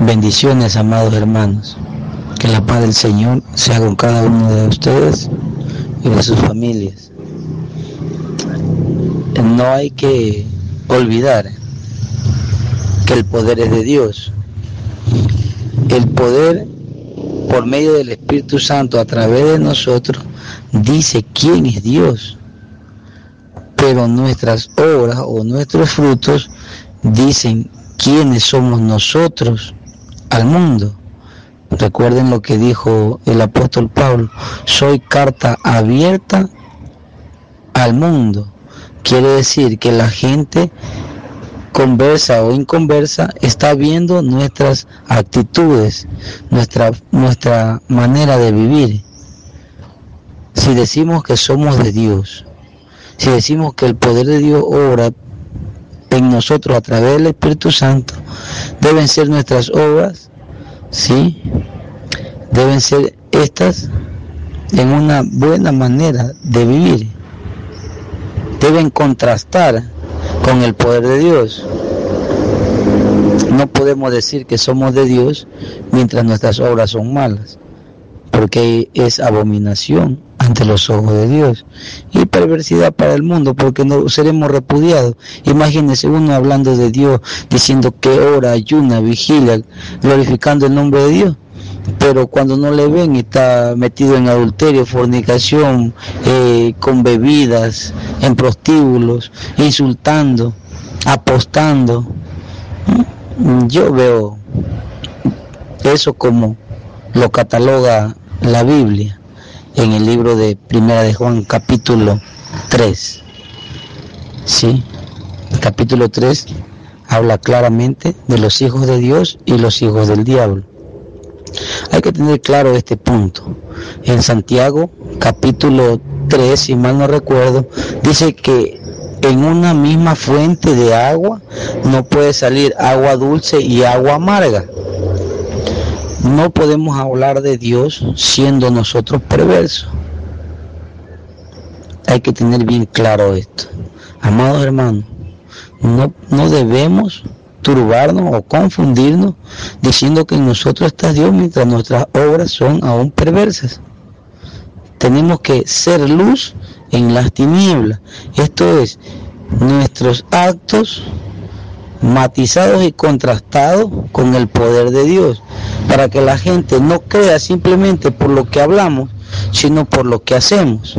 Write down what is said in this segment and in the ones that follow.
Bendiciones, amados hermanos. Que la paz del Señor sea con cada uno de ustedes y de sus familias. No hay que olvidar que el poder es de Dios. El poder, por medio del Espíritu Santo, a través de nosotros, dice quién es Dios. Pero nuestras obras o nuestros frutos dicen quiénes somos nosotros al mundo. Recuerden lo que dijo el apóstol Pablo: soy carta abierta al mundo. Quiere decir que la gente, conversa o inconversa, está viendo nuestras actitudes, nuestra manera de vivir. Si decimos que somos de Dios, si decimos que el poder de Dios obra en nosotros a través del Espíritu Santo, deben ser nuestras obras, ¿sí? Deben ser estas en una buena manera de vivir. Deben contrastar con el poder de Dios. No podemos decir que somos de Dios mientras nuestras obras son malas, porque es abominación ante los ojos de Dios y perversidad para el mundo, porque no seremos repudiados. Imagínense uno hablando de Dios, diciendo que ora, ayuna, vigila, glorificando el nombre de Dios, pero cuando no le ven está metido en adulterio, fornicación, con bebidas, en prostíbulos, insultando, apostando. Yo veo eso como lo cataloga la Biblia en el libro de Primera de Juan, capítulo 3. ¿Sí? El capítulo 3 habla claramente de los hijos de Dios y los hijos del diablo. Hay que tener claro este punto. En Santiago, capítulo 3, si mal no recuerdo, dice que en una misma fuente de agua no puede salir agua dulce y agua amarga. No podemos hablar de Dios siendo nosotros perversos. Hay que tener bien claro esto. Amados hermanos, no debemos turbarnos o confundirnos diciendo que en nosotros está Dios mientras nuestras obras son aún perversas. Tenemos que ser luz en las tinieblas. Esto es, nuestros actos matizados y contrastados con el poder de Dios, para que la gente no crea simplemente por lo que hablamos, sino por lo que hacemos,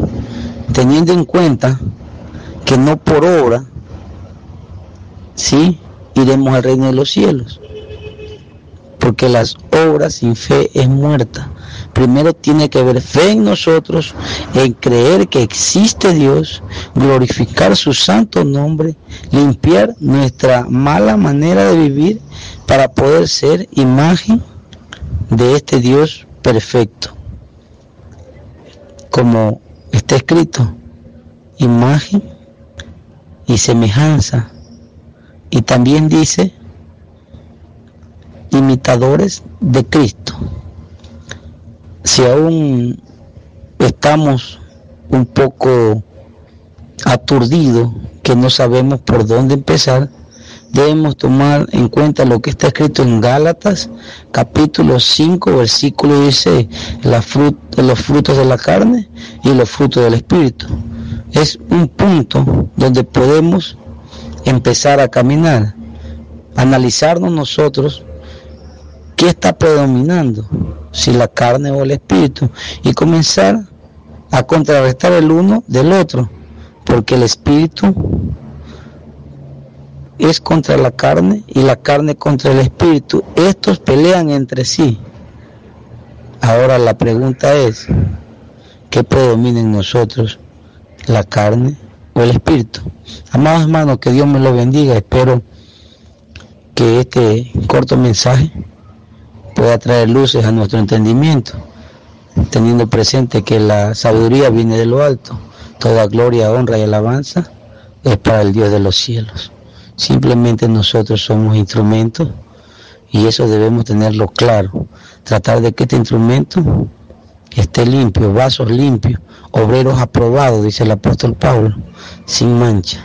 teniendo en cuenta que no por obra, ¿sí?, iremos al reino de los cielos, porque las obras sin fe es muerta. Primero tiene que haber fe en nosotros, en creer que existe Dios, glorificar su santo nombre, limpiar nuestra mala manera de vivir para poder ser imagen de este Dios perfecto. Como está escrito, imagen y semejanza. Y también dice, imitadores de Cristo. Si aún estamos un poco aturdidos, que no sabemos por dónde empezar, debemos tomar en cuenta lo que está escrito en Gálatas, capítulo 5, versículo 16, los frutos de la carne y los frutos del Espíritu. Es un punto donde podemos empezar a caminar, analizarnos nosotros qué está predominando, si la carne o el espíritu, y comenzar a contrarrestar el uno del otro, porque el espíritu es contra la carne y la carne contra el espíritu. Estos pelean entre sí. Ahora la pregunta es, ¿qué predomina en nosotros, la carne o el espíritu? Amados hermanos, que Dios me lo bendiga. Espero que este corto mensaje pueda traer luces a nuestro entendimiento, teniendo presente que la sabiduría viene de lo alto, toda gloria, honra y alabanza es para el Dios de los cielos. Simplemente nosotros somos instrumentos y eso debemos tenerlo claro, tratar de que este instrumento esté limpio, vasos limpios, obreros aprobados, dice el apóstol Pablo, sin mancha.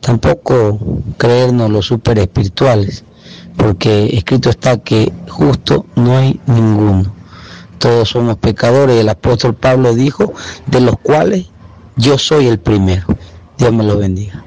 Tampoco creernos los super espirituales, porque escrito está que justo no hay ninguno. Todos somos pecadores, el apóstol Pablo dijo, de los cuales yo soy el primero. Dios me lo bendiga.